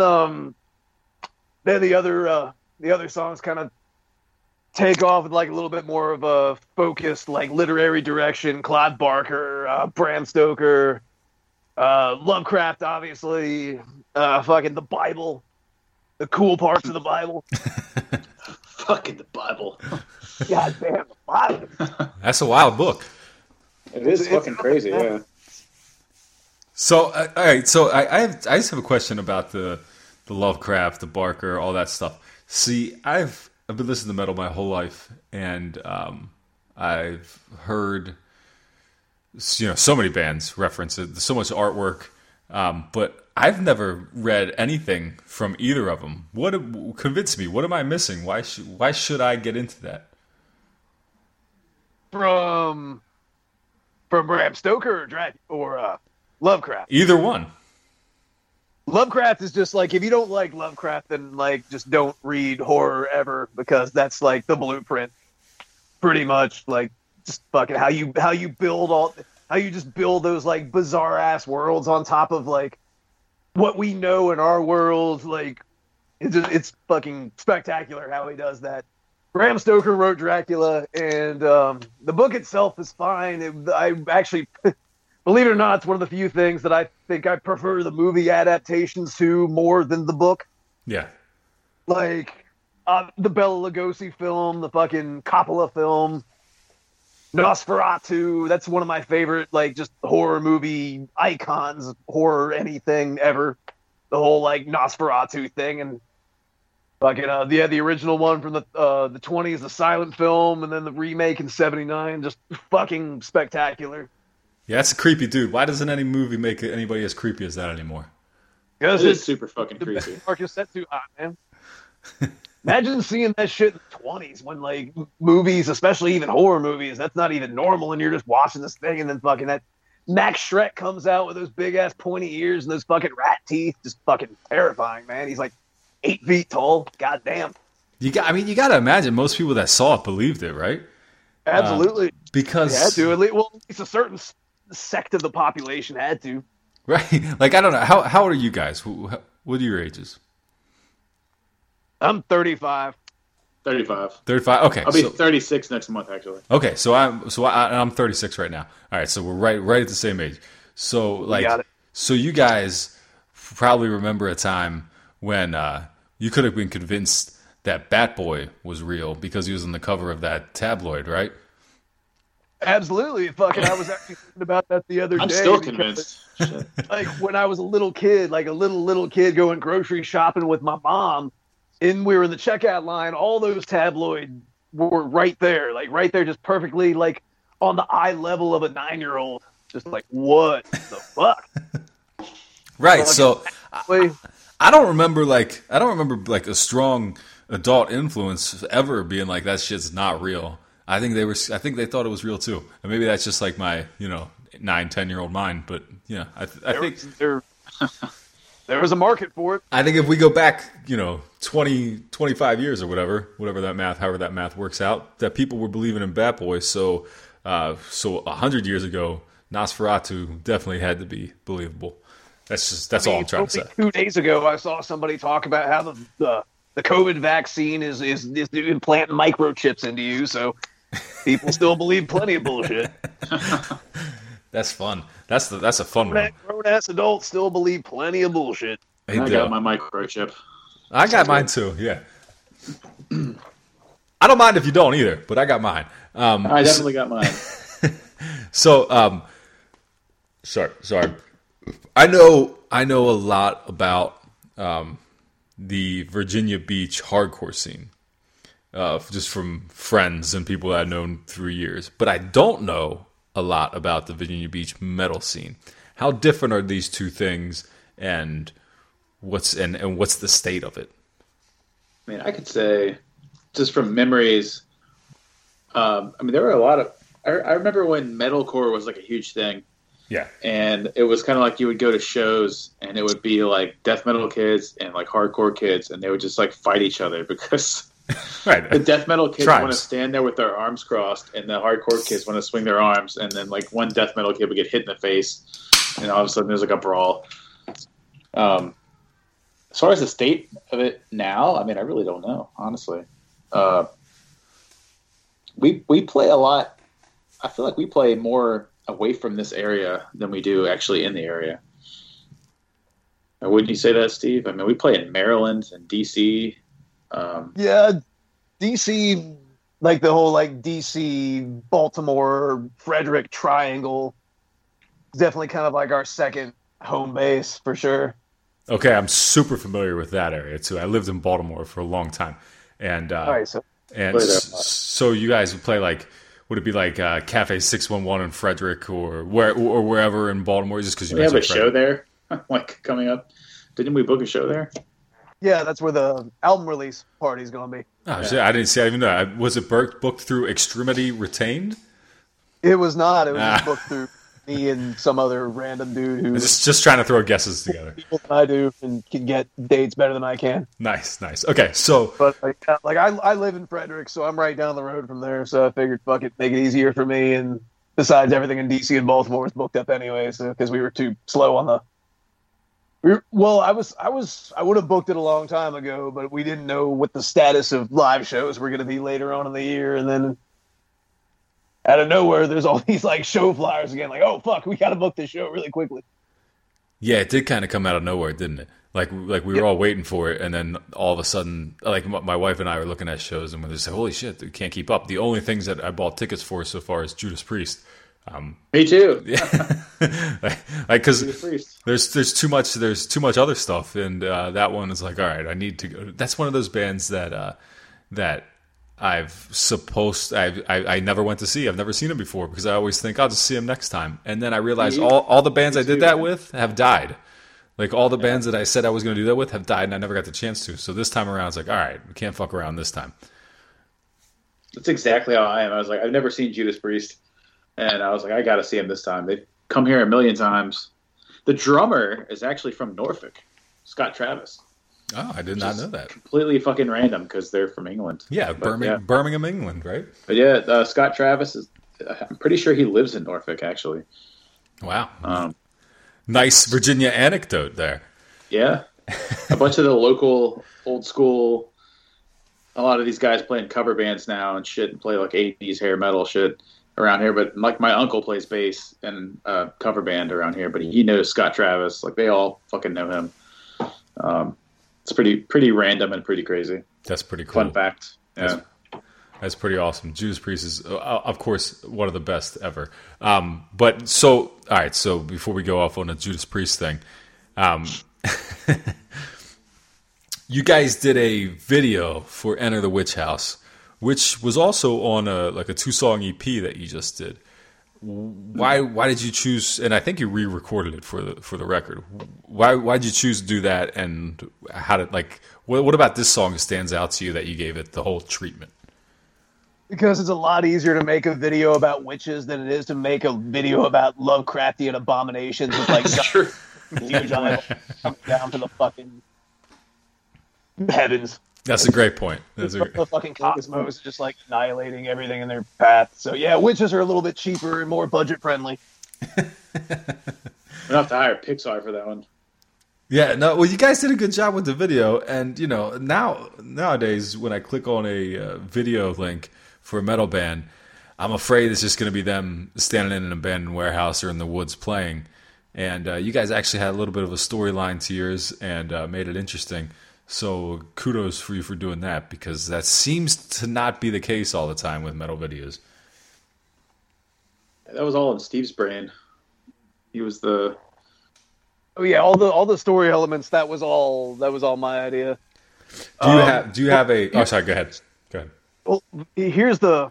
the other songs kind of take off with, like, a little bit more of a focused, like, literary direction. Clive Barker, Bram Stoker, Lovecraft, obviously, fucking the Bible. The cool parts of the Bible. Fucking the Bible. God damn the Bible. That's a wild book. It's fucking crazy, yeah. So, all right. So I just have a question about the Lovecraft, the Barker, all that stuff. See, I've been listening to metal my whole life, and I've heard, you know, so many bands reference it. There's so much artwork, but I've never read anything from either of them. What convinced me? What am I missing? Why should I get into that? From Bram Stoker or Lovecraft? Either one. Lovecraft is just like, if you don't like Lovecraft, then, like, just don't read horror ever, because that's, like, the blueprint, pretty much. Like, just fucking how you build those, like, bizarre ass worlds on top of, like, what we know in our world. Like, it's fucking spectacular how he does that. Bram Stoker wrote Dracula, and the book itself is fine. I actually, believe it or not, it's one of the few things that I think I prefer the movie adaptations to more than the book. Yeah. Like, the Bela Lugosi film, the fucking Coppola film, Nosferatu, that's one of my favorite, like, just horror movie icons, horror anything ever. The whole, like, Nosferatu thing, and fucking the original one from the 20s, the silent film, and then the remake in 79, just fucking spectacular. Yeah, that's a creepy dude. Why doesn't any movie make anybody as creepy as that anymore? Because it's super fucking creepy. Marcus, that's too hot, man. Imagine seeing that shit in the 20s when, like, movies, especially even horror movies, that's not even normal, and you're just watching this thing, and then fucking that Max Schreck comes out with those big-ass pointy ears and those fucking rat teeth. Just fucking terrifying, man. He's, like, 8 feet tall. Goddamn. You got to imagine most people that saw it believed it, right? Absolutely. Because... Yeah, dude. At least a certain sect of the population had to. Right. Like, I don't know. How old are you guys? What are your ages? I'm 35. 35. Okay, I'll be 36 next month, actually. Okay, so I'm 36 right now. All right, so we're right at the same age. So, like, so you guys probably remember a time when you could have been convinced that Batboy was real because he was on the cover of that tabloid, right? Absolutely, fucking. I was actually thinking about that the other day. I'm still convinced. Like, when I was a little kid, like a little kid going grocery shopping with my mom. And we were in the checkout line. All those tabloids were right there, just perfectly, like, on the eye level of a 9-year-old. Just like, what the fuck? Right. So I don't remember a strong adult influence ever being like, that shit's not real. I think they thought it was real too. And maybe that's just, like, my, you know, 9-10-year-old mind. But yeah, I think. There was a market for it. I think if we go back, you know, 20, 25 years or however that math works out, that people were believing in Batboy. So 100 years ago, Nosferatu definitely had to be believable. That's all I'm trying to say. 2 days ago, I saw somebody talk about how the COVID vaccine is implanting microchips into you. So people still believe plenty of bullshit. That's fun. That's a fun one. Grown-ass adults still believe plenty of bullshit. I got my microchip. I got mine too, yeah. I don't mind if you don't either, but I got mine. I definitely got mine. So, sorry. I know a lot about the Virginia Beach hardcore scene, just from friends and people that I've known through years. But I don't know a lot about the Virginia Beach metal scene. How different are these two things, and what's the state of it? I mean, I could say just from memories. I mean, there were a lot of. I remember when metalcore was like a huge thing. Yeah. And it was kind of like you would go to shows and it would be like death metal kids and like hardcore kids, and they would just like fight each other because right. The death metal kids want to stand there with their arms crossed and the hardcore kids want to swing their arms, and then like one death metal kid would get hit in the face and all of a sudden there's like a brawl. As far as the state of it now, I mean, I really don't know, honestly. We play a lot. I feel like we play more away from this area than we do actually in the area. Now, wouldn't you say that, Steve? I mean, we play in Maryland and DC. Yeah, DC, like the whole like DC, Baltimore, Frederick Triangle, definitely kind of like our second home base for sure. Okay, I'm super familiar with that area too. I lived in Baltimore for a long time, and all right, so you guys would play like. Would it be like Cafe 611 in Frederick or wherever in Baltimore? Just because you have a show there, like coming up. Didn't we book a show there? Yeah, that's where the album release party is going to be. Oh, yeah. Shit, I didn't see. I didn't even know. Was it booked through Extremity Retained? It was not. It was just booked through me and some other random dude who just trying to throw guesses together. People than I do and can get dates better than I can. Nice. Okay, so but like I live in Frederick, so I'm right down the road from there. So I figured, fuck it, make it easier for me. And besides, everything in DC and Baltimore was booked up anyway, so because we were too slow on the. I would have booked it a long time ago, but we didn't know what the status of live shows were going to be later on in the year, and then. Out of nowhere, there's all these like show flyers again. Like, oh fuck, we gotta book this show really quickly. Yeah, it did kind of come out of nowhere, didn't it? Like we were all waiting for it, and then all of a sudden, like my wife and I were looking at shows, and we just said, "Holy shit, we can't keep up." The only things that I bought tickets for so far is Judas Priest. Me too. Yeah, because there's too much other stuff, and that one is like, all right, I need to go. That's one of those bands that that. I never went to see. I've never seen him before because I always think I'll just see him next time. And then I realized all the bands I did that with have died. Like all the bands that I said I was going to do that with have died, and I never got the chance to. So this time around, it's like, all right, we can't fuck around this time. That's exactly how I am. I was like, I've never seen Judas Priest, and I was like, I got to see him this time. They've come here a million times. The drummer is actually from Norfolk, Scott Travis. Oh, I did not know that. Completely fucking random because they're from England. Yeah, Birmingham, England, right? But yeah, Scott Travis is. I'm pretty sure he lives in Norfolk, actually. Wow. Nice Virginia anecdote there. Yeah, a bunch of the local old school. A lot of these guys play in cover bands now and shit, and play like '80s hair metal shit around here. But like my uncle plays bass in a cover band around here, but he knows Scott Travis. Like they all fucking know him. It's pretty random and pretty crazy. That's pretty cool. Fun fact. Yeah. That's pretty awesome. Judas Priest is, of course, one of the best ever. But so, all right, so before we go off on the Judas Priest thing, you guys did a video for Enter the Witch House, which was also on a two-song EP that you just did. Why did you choose? And I think you re-recorded it for the record. Why did you choose to do that? And how did what about this song stands out to you that you gave it the whole treatment? Because it's a lot easier to make a video about witches than it is to make a video about Lovecraftian abominations with like huge eyes coming down to the fucking heavens. That's a great point. The fucking cosmos just like annihilating everything in their path. So yeah, witches are a little bit cheaper and more budget friendly. We're gonna have to hire Pixar for that one. Yeah, no. Well, you guys did a good job with the video, and you know nowadays when I click on a video link for a metal band, I'm afraid it's just going to be them standing in an abandoned warehouse or in the woods playing. And you guys actually had a little bit of a storyline to yours and made it interesting. So kudos for you for doing that, because that seems to not be the case all the time with metal videos. That was all in Steve's brain. He was the Oh yeah, all the story elements. That was all my idea. Do you have a? Oh, sorry. Go ahead. Well, here's the.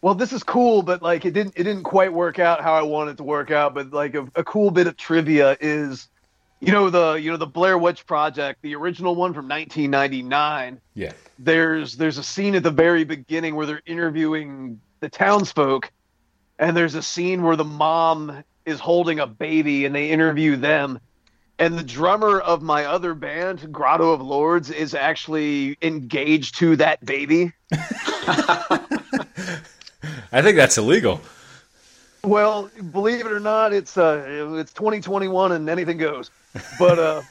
Well, this is cool, but like it didn't quite work out how I wanted it to work out. But like a cool bit of trivia is, the Blair Witch Project, the original one from 1999. Yeah. There's a scene at the very beginning where they're interviewing the townsfolk, and there's a scene where the mom is holding a baby, and they interview them. And the drummer of my other band, Grotto of Lords, is actually engaged to that baby. I think that's illegal. Well, believe it or not, it's 2021 and anything goes. But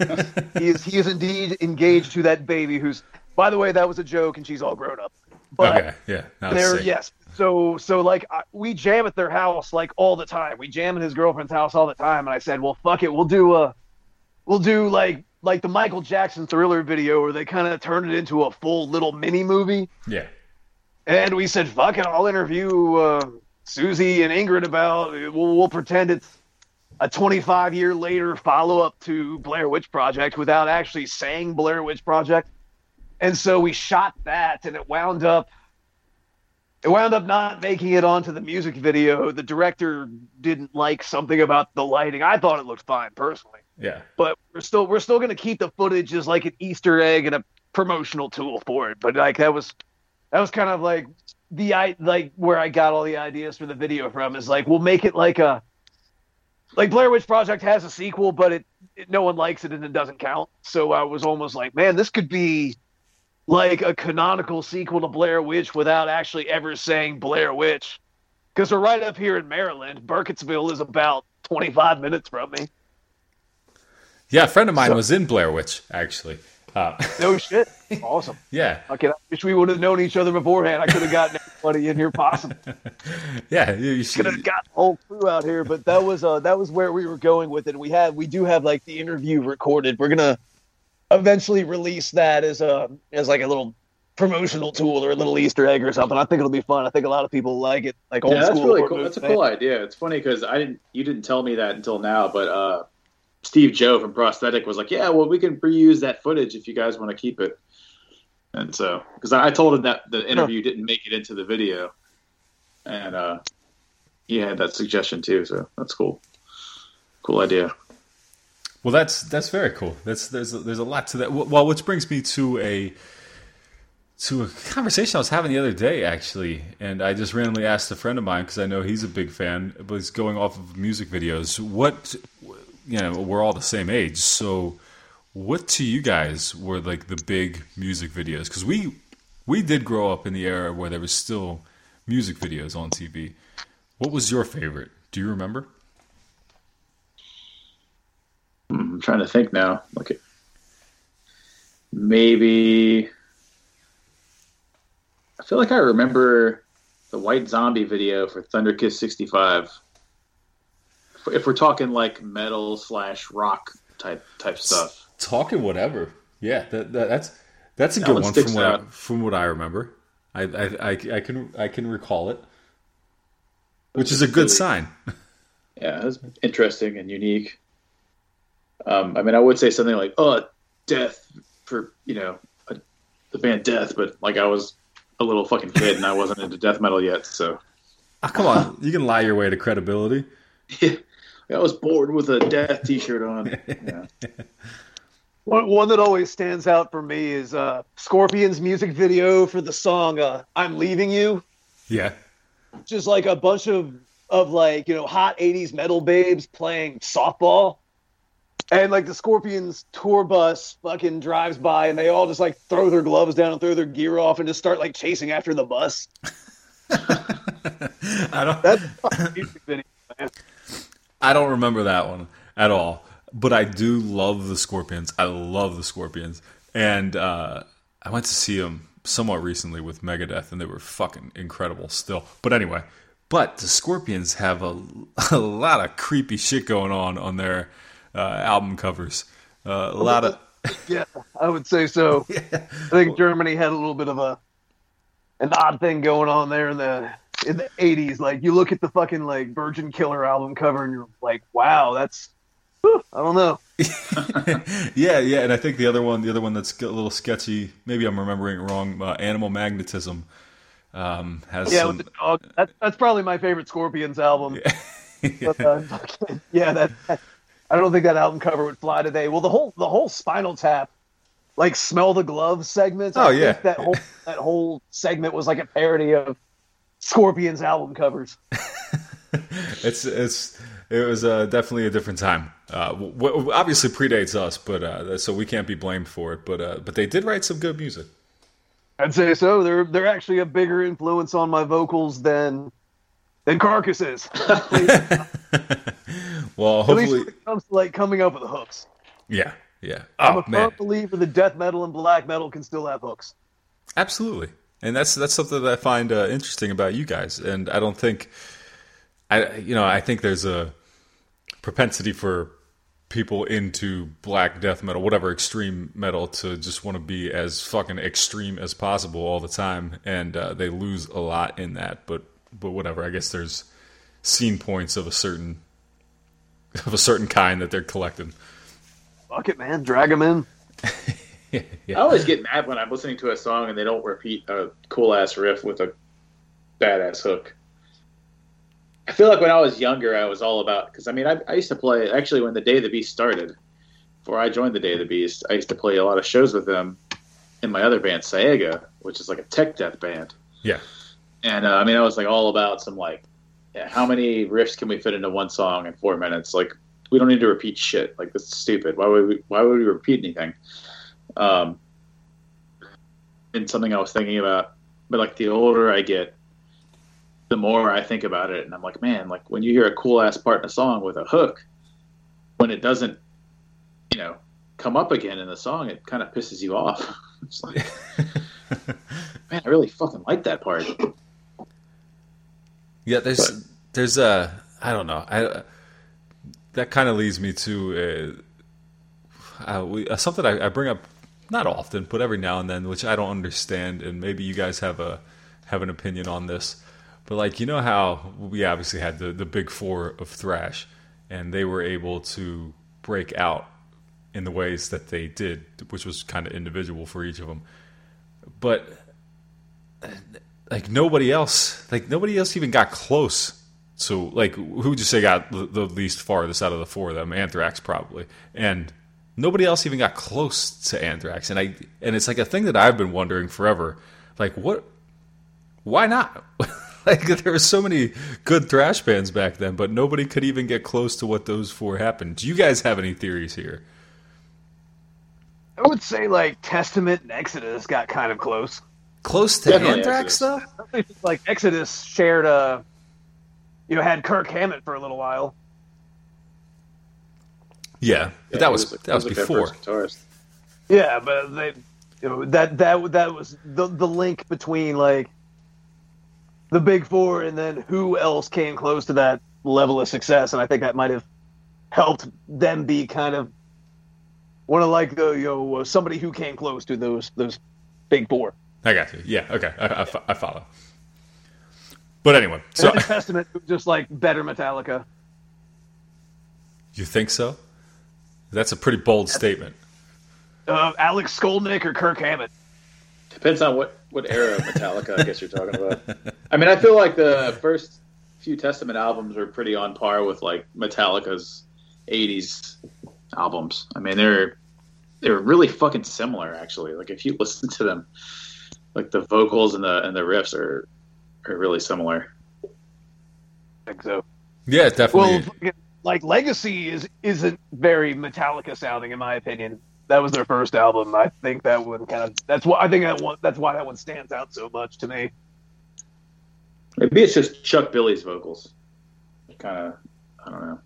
he is indeed engaged to that baby, who's, by the way, that was a joke, and she's all grown up. But okay, yeah, there, yes. So like we jam at their house like all the time. We jam at his girlfriend's house all the time. And I said, well, fuck it, we'll do like the Michael Jackson Thriller video where they kind of turned it into a full little mini movie. Yeah. And we said, fuck it, I'll interview Susie and Ingrid about it. We'll pretend it's a 25 year later follow up to Blair Witch Project without actually saying Blair Witch Project. And so we shot that, and it wound up not making it onto the music video. The director didn't like something about the lighting. I thought it looked fine personally. Yeah. But we're still going to keep the footage as like an Easter egg and a promotional tool for it. But like that was kind of like where I got all the ideas for the video from, is like we'll make it like a Blair Witch Project has a sequel, but it no one likes it and it doesn't count. So I was almost like, man, this could be like a canonical sequel to Blair Witch without actually ever saying Blair Witch. Because we're right up here in Maryland. Burkittsville is about 25 minutes from me. Yeah, a friend of mine was in Blair Witch, actually. No shit. Awesome. Yeah. Okay, I wish we would have known each other beforehand. I could have gotten everybody in here possible. Yeah. You should have got the whole crew out here, but that was where we were going with it. We do have like the interview recorded. We're going to eventually release that as like a little promotional tool or a little Easter egg or something. I think it'll be fun. I think a lot of people like it. Like old school. That's really cool. That's a cool idea. It's funny because you didn't tell me that until now, but Steve Joe from Prosthetic was like, yeah, well, we can reuse that footage if you guys want to keep it. And so, because I told him that the interview didn't make it into the video, and he had that suggestion too. So that's cool. Cool idea. Well, that's very cool. There's a lot to that. Well, which brings me to a conversation I was having the other day, actually, and I just randomly asked a friend of mine because I know he's a big fan, but he's going off of music videos. What, we're all the same age, so what to you guys were like the big music videos? Because we did grow up in the era where there was still music videos on TV. What was your favorite? Do you remember? I'm trying to think now. Okay. Maybe. I feel like I remember the White Zombie video for Thunder Kiss 65. If we're talking like metal / rock type stuff. Talking whatever. Yeah, that's a good one from what I remember. I can recall it. Which is a good sign. Yeah, it was interesting and unique. I would say something like, Death for, the band Death, but like I was a little fucking kid and I wasn't into death metal yet, so. Oh, come on. You can lie your way to credibility. Yeah. I was bored with a Death t-shirt on. Yeah. One that always stands out for me is Scorpion's music video for the song I'm Leaving You. Yeah. Just like a bunch of like, hot 80s metal babes playing softball. And, like, the Scorpions tour bus fucking drives by, and they all just, like, throw their gloves down and throw their gear off and just start, like, chasing after the bus. That's fucking music video, man. I don't remember that one at all. But I do love the Scorpions. And I went to see them somewhat recently with Megadeth, and they were fucking incredible still. But anyway. But the Scorpions have a lot of creepy shit going on their... album covers, a lot of. Yeah, I would say so. Yeah. I think Germany had a little bit of an odd thing going on there in the 80s. Like you look at the fucking like Virgin Killer album cover and you're like, wow, that's I don't know. Yeah. And I think the other one that's a little sketchy, maybe I'm remembering it wrong, Animal Magnetism. Has with the dog. That's probably my favorite Scorpions album. Yeah, but, I don't think that album cover would fly today. Well, the whole Spinal Tap, like Smell the Glove segments. I think that whole segment was like a parody of Scorpions album covers. It was definitely a different time. Obviously predates us, but so we can't be blamed for it. But they did write some good music. I'd say so. They're actually a bigger influence on my vocals than Carcass is. Well, hopefully, at least when it comes to like coming up with hooks. Yeah. I'm a firm believer that death metal and black metal can still have hooks. Absolutely, and that's something that I find interesting about you guys. And I don't think, I think there's a propensity for people into black death metal, whatever extreme metal, to just want to be as fucking extreme as possible all the time, and they lose a lot in that. But whatever, I guess there's scene points of a certain kind that they're collecting. Fuck it, man, drag them in. Yeah. I always get mad when I'm listening to a song and they don't repeat a cool ass riff with a badass hook. I feel like when I was younger, I was all about, because I used to play, actually when the Day of the Beast started, before I joined the Day of the Beast, I used to play a lot of shows with them in my other band, Saiga, which is like a tech death band. Yeah. And I was like all about some like, yeah, how many riffs can we fit into one song in 4 minutes? Like, we don't need to repeat shit. Like, this is stupid. Why would we repeat anything? And something I was thinking about, but like the older I get, the more I think about it, and I'm like, man, like when you hear a cool ass part in a song with a hook, when it doesn't, come up again in the song, it kind of pisses you off. It's like, man, I really fucking like that part. Yeah, I don't know. That kind of leads me to something I bring up not often, but every now and then, which I don't understand, and maybe you guys have an opinion on this. But like, you know how we obviously had the big four of thrash, and they were able to break out in the ways that they did, which was kind of individual for each of them. But like nobody else even got close. So like, who would you say got the least farthest out of the four of them? Anthrax probably, and nobody else even got close to Anthrax. And it's like a thing that I've been wondering forever. Like, what? Why not? Like, there were so many good thrash bands back then, but nobody could even get close to what those four happened. Do you guys have any theories here? I would say, like, Testament and Exodus got kind of close. Close to Anthrax, though? Like, Exodus shared had Kirk Hammett for a little while. Yeah, but that was before. Guitarist. Yeah, but they, that was the link between, like, the big four, and then who else came close to that level of success. And I think that might have helped them be kind of one of like the somebody who came close to those big four. I got you. Yeah. Okay. I follow. But anyway, so Testament just like better Metallica. You think so? That's a pretty bold statement. Alex Skolnick or Kirk Hammett. Depends on what era of Metallica I guess you're talking about. I mean, I feel like the first few Testament albums are pretty on par with like Metallica's 80s albums. I mean, they're really fucking similar actually. Like if you listen to them, like the vocals and the riffs are really similar. I think so. Yeah, definitely. Well, like Legacy isn't very Metallica sounding in my opinion. That was their first album. I think that one that's why that one stands out so much to me. Maybe it's just Chuck Billy's vocals. I don't know.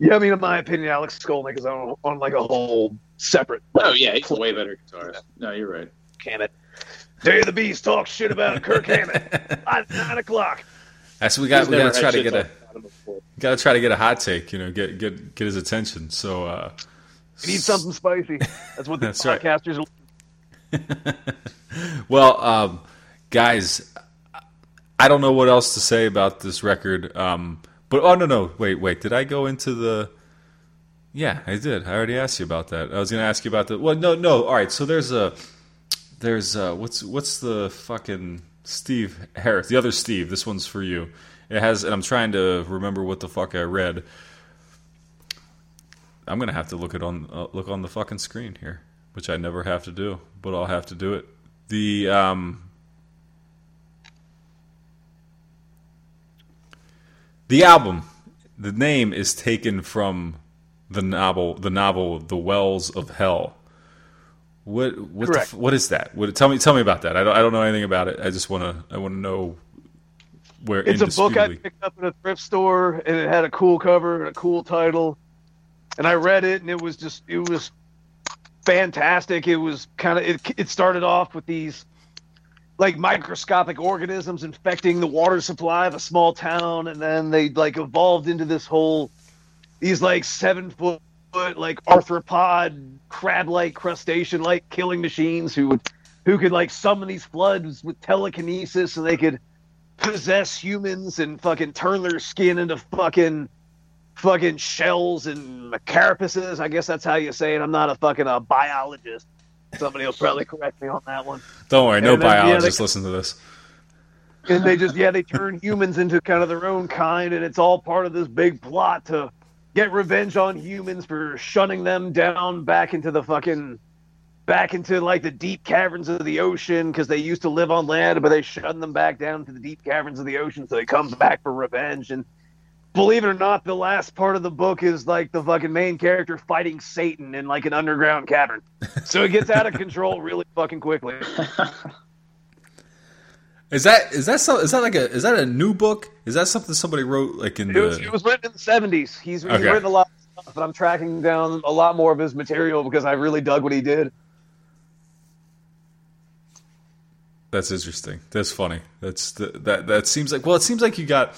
Yeah, I mean, in my opinion, Alex Skolnick is on like a whole separate. Oh yeah, he's a way better guitarist. No, you're right. Hammett. Day of the Beast talks shit about Kirk Hammett at 9:00. That's gotta try to get a hot take. Get his attention. So. You need something spicy. That's what the podcasters are. Well, guys, I don't know what else to say about this record. But did I go into the Yeah, I did. I already asked you about that. I was going to ask you about the... Well, no. All right, so there's a... What's the fucking... Steve Harris. The other Steve. This one's for you. It has... And I'm trying to remember what the fuck I read. I'm going to have to look on the fucking screen here, which I never have to do, but I'll have to do it. The... The album, the name is taken from the novel, The Wells of Hell. What Correct. What is that? Tell me about that. I don't know anything about it. I just want to know where it's a book I picked up at a thrift store, and it had a cool cover and a cool title, and I read it, and it was fantastic. It was kind of it started off with these, like, microscopic organisms infecting the water supply of a small town, and then they, like, evolved into this whole, these, like, 7-foot, like, arthropod, crab-like, crustacean-like killing machines who could, like, summon these floods with telekinesis, so they could possess humans and fucking turn their skin into fucking shells and carapaces. I guess that's how you say it. I'm not a fucking biologist. Somebody will probably correct me on that one. Don't worry, no biologists listen to this. And they just, they turn humans into kind of their own kind, and it's all part of this big plot to get revenge on humans for shunning them down back into like the deep caverns of the ocean, because they used to live on land, but they shun them back down to the deep caverns of the ocean, so they come back for revenge. And believe it or not, the last part of the book is like the fucking main character fighting Satan in like an underground cavern. So it gets out of control really fucking quickly. Is that a new book? Is that something somebody wrote like It was written in the 70s. He's written a lot of stuff, and I'm tracking down a lot more of his material because I really dug what he did. That's interesting. That's funny. It seems like you got.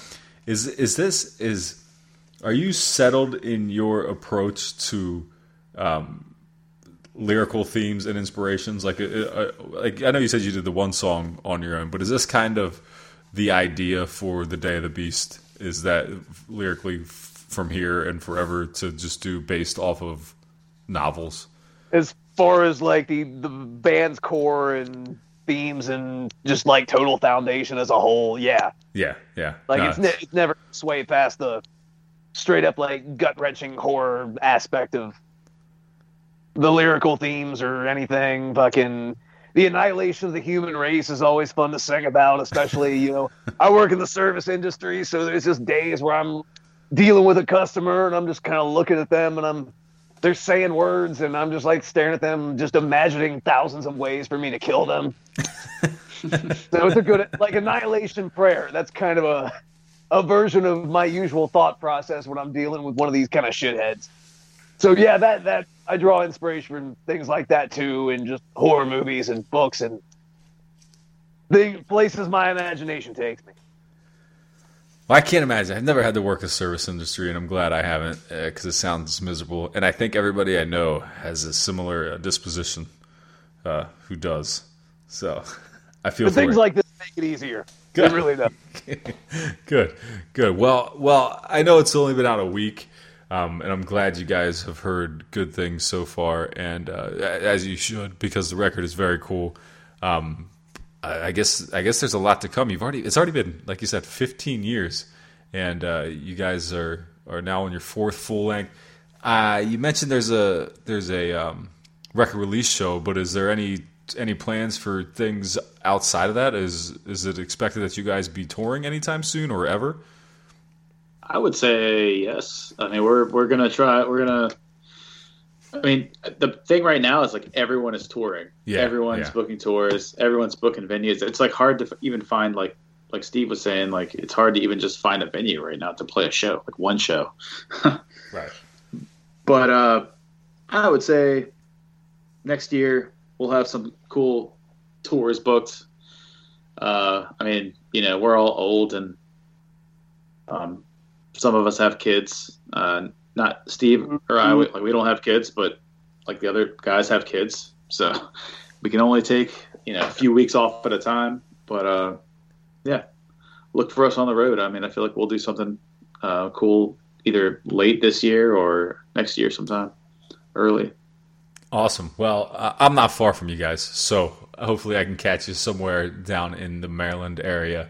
Are you settled in your approach to lyrical themes and inspirations? Like I know you said you did the one song on your own, but is this kind of the idea for the Day of the Beast? Is that lyrically from here and forever to just do based off of novels? As far as like the band's core and themes and just like total foundation as a whole, yeah. Like it's never swayed past the straight up like gut wrenching horror aspect of the lyrical themes or anything. Fucking the annihilation of the human race is always fun to sing about, especially I work in the service industry, so there's just days where I'm dealing with a customer and I'm just kind of looking at them and they're saying words, and I'm just like staring at them, just imagining thousands of ways for me to kill them. So it's a good, like, annihilation prayer. That's kind of a version of my usual thought process when I'm dealing with one of these kind of shitheads. So yeah, that I draw inspiration from things like that too, and just horror movies and books and the places my imagination takes me. I can't imagine. I've never had to work in the service industry, and I'm glad I haven't, because it sounds miserable. And I think everybody I know has a similar disposition who does. So I feel things like this make it easier. Good. It really does. Good. Well, I know it's only been out a week, and I'm glad you guys have heard good things so far, and as you should, because the record is very cool. I guess there's a lot to come. It's already been, like you said, 15 years, and you guys are now on your fourth full length. You mentioned there's a record release show, but is there any plans for things outside of that? Is it expected that you guys be touring anytime soon or ever? I would say yes. I mean, we're gonna try. I mean, the thing right now is, like, everyone is touring. Yeah, everyone's booking tours. Everyone's booking venues. It's, like, hard to even find, like Steve was saying, like, it's hard to even just find a venue right now to play a show, like one show. Right. But I would say next year we'll have some cool tours booked. I mean, we're all old, and some of us have kids. Not Steve or I, we don't have kids, but like the other guys have kids, so we can only take a few weeks off at a time. But look for us on the road. I mean, I feel like we'll do something cool either late this year or next year sometime, early. Awesome. Well, I'm not far from you guys, so hopefully I can catch you somewhere down in the Maryland area.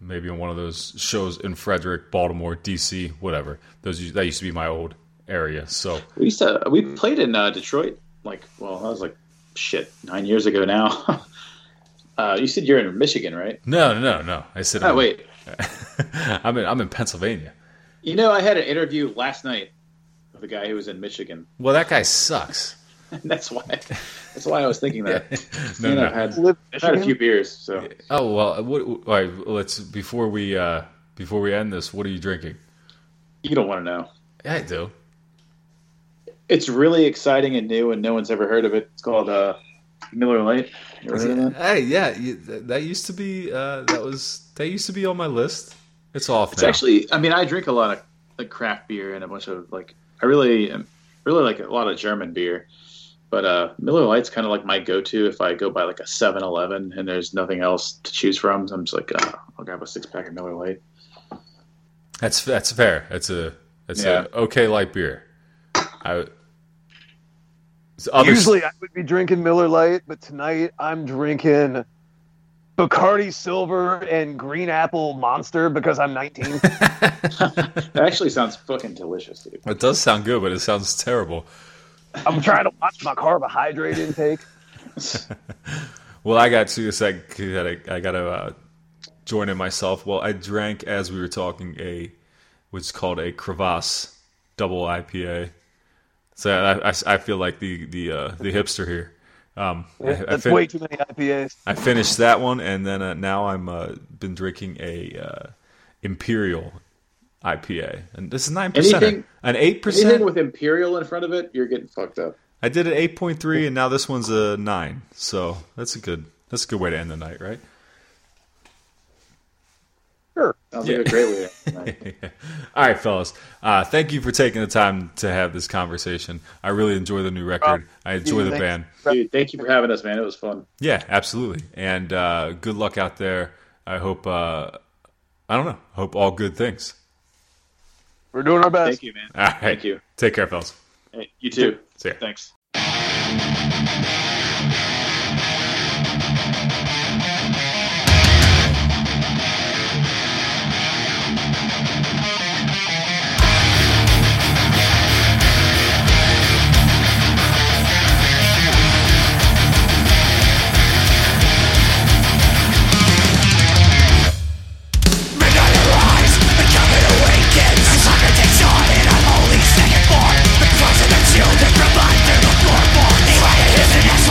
Maybe in one of those shows in Frederick, Baltimore, DC, whatever. That used to be my old area. So we played in Detroit. That was 9 years ago now. You said you're in Michigan, right? No. I said. Wait. I'm in Pennsylvania. You know, I had an interview last night with a guy who was in Michigan. Well, that guy sucks. That's why I was thinking that. No. I had a few beers. So. Oh well. All right. Let's before we end this. What are you drinking? You don't want to know. Yeah, I do. It's really exciting and new, and no one's ever heard of it. It's called Miller Lite. You ever heard of that? Hey, yeah. That used to be on my list. It's off. It's now. Actually. I mean, I drink a lot of craft beer and a bunch of I really like a lot of German beer. But Miller Lite's kind of like my go-to if I go by like a 7-Eleven and there's nothing else to choose from. So I'm just like, I'll grab a six-pack of Miller Lite. That's fair. That's an okay light beer. Usually I would be drinking Miller Lite, but tonight I'm drinking Bacardi Silver and Green Apple Monster because I'm 19. That actually sounds fucking delicious, dude. It does sound good, but it sounds terrible. I'm trying to watch my carbohydrate intake. Well, I got to this. I got to join in myself. Well, I drank, as we were talking, what's called a Crevasse double IPA. So I feel like the hipster here. That's way too many IPAs. I finished that one, and then now I'm been drinking a Imperial IPA, and this is 9%, an 8%. Anything with Imperial in front of it, you're getting fucked up. I did an 8.3, and now this one's a 9. So that's a good way to end the night, right? Sure, sounds like a great way to end the night. Yeah. All right, fellas, thank you for taking the time to have this conversation. I really enjoy the new record. I enjoy the band. Dude, thank you for having us, man. It was fun. Yeah, absolutely, and good luck out there. I hope I hope all good things. We're doing our best. Thank you, man. All right. Thank you. Take care, fellas. Hey, you too. See ya. Thanks. Children from under the floorboard, they riot in the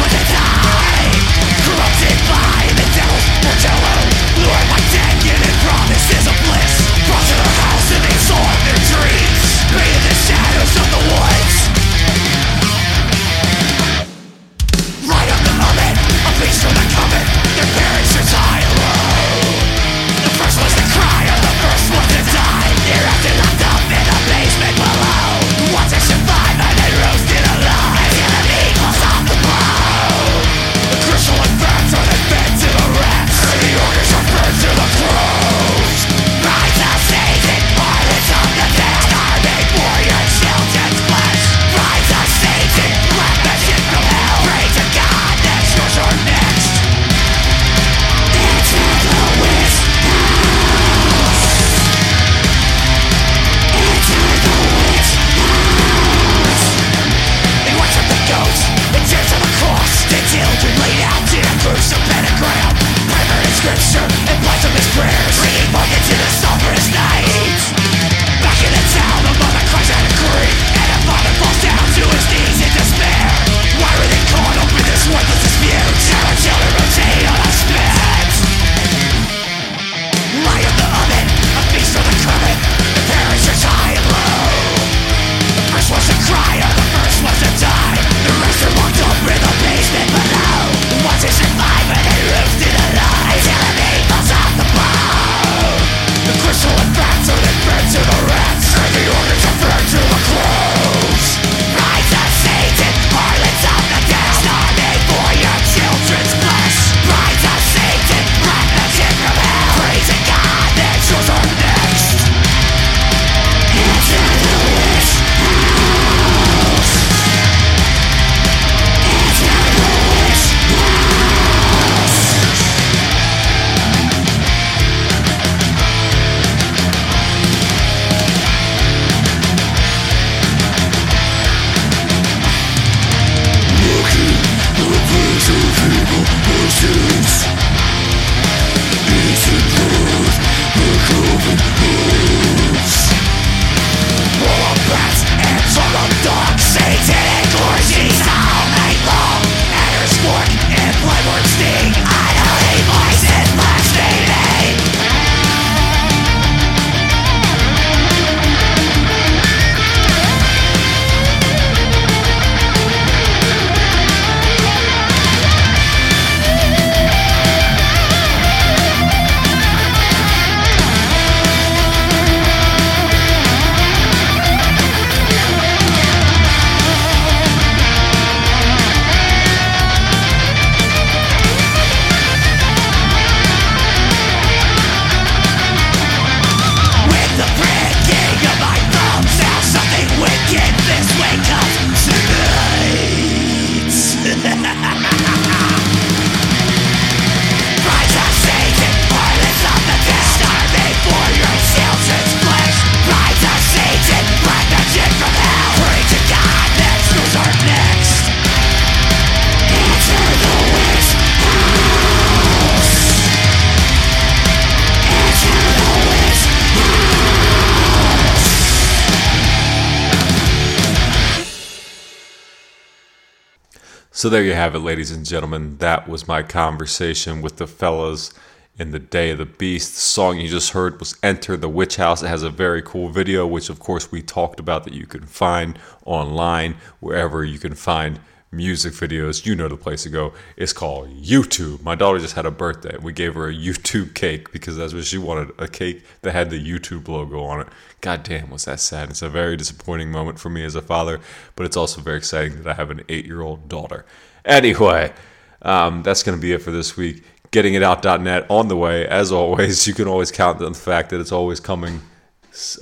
So there you have it, ladies and gentlemen. That was my conversation with the fellas in the Day of the Beast. The song you just heard was Enter the Witch House. It has a very cool video, which of course we talked about, that you can find online, wherever you can find music videos. You know the place to go. It's called YouTube. My daughter just had a birthday. We gave her a YouTube cake because that's what she wanted, a cake that had the YouTube logo on it. God damn, was that sad. It's a very disappointing moment for me as a father, but it's also very exciting that I have an 8-year-old daughter. Anyway, that's going to be it for this week. GettingItOut.net on the way, as always. You can always count on the fact that it's always coming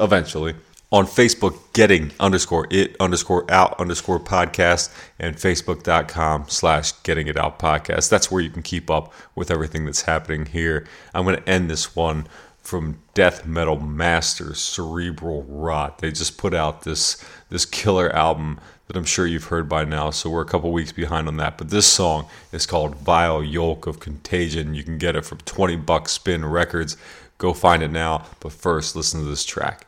eventually. On Facebook, getting_it_out_podcast and facebook.com/gettingitoutpodcast. That's where you can keep up with everything that's happening here. I'm going to end this one from death metal masters Cerebral Rot. They just put out this killer album that I'm sure you've heard by now, so we're a couple weeks behind on that. But this song is called Vile Yolk of Contagion. You can get it from $20 Spin Records. Go find it now, but first listen to this track.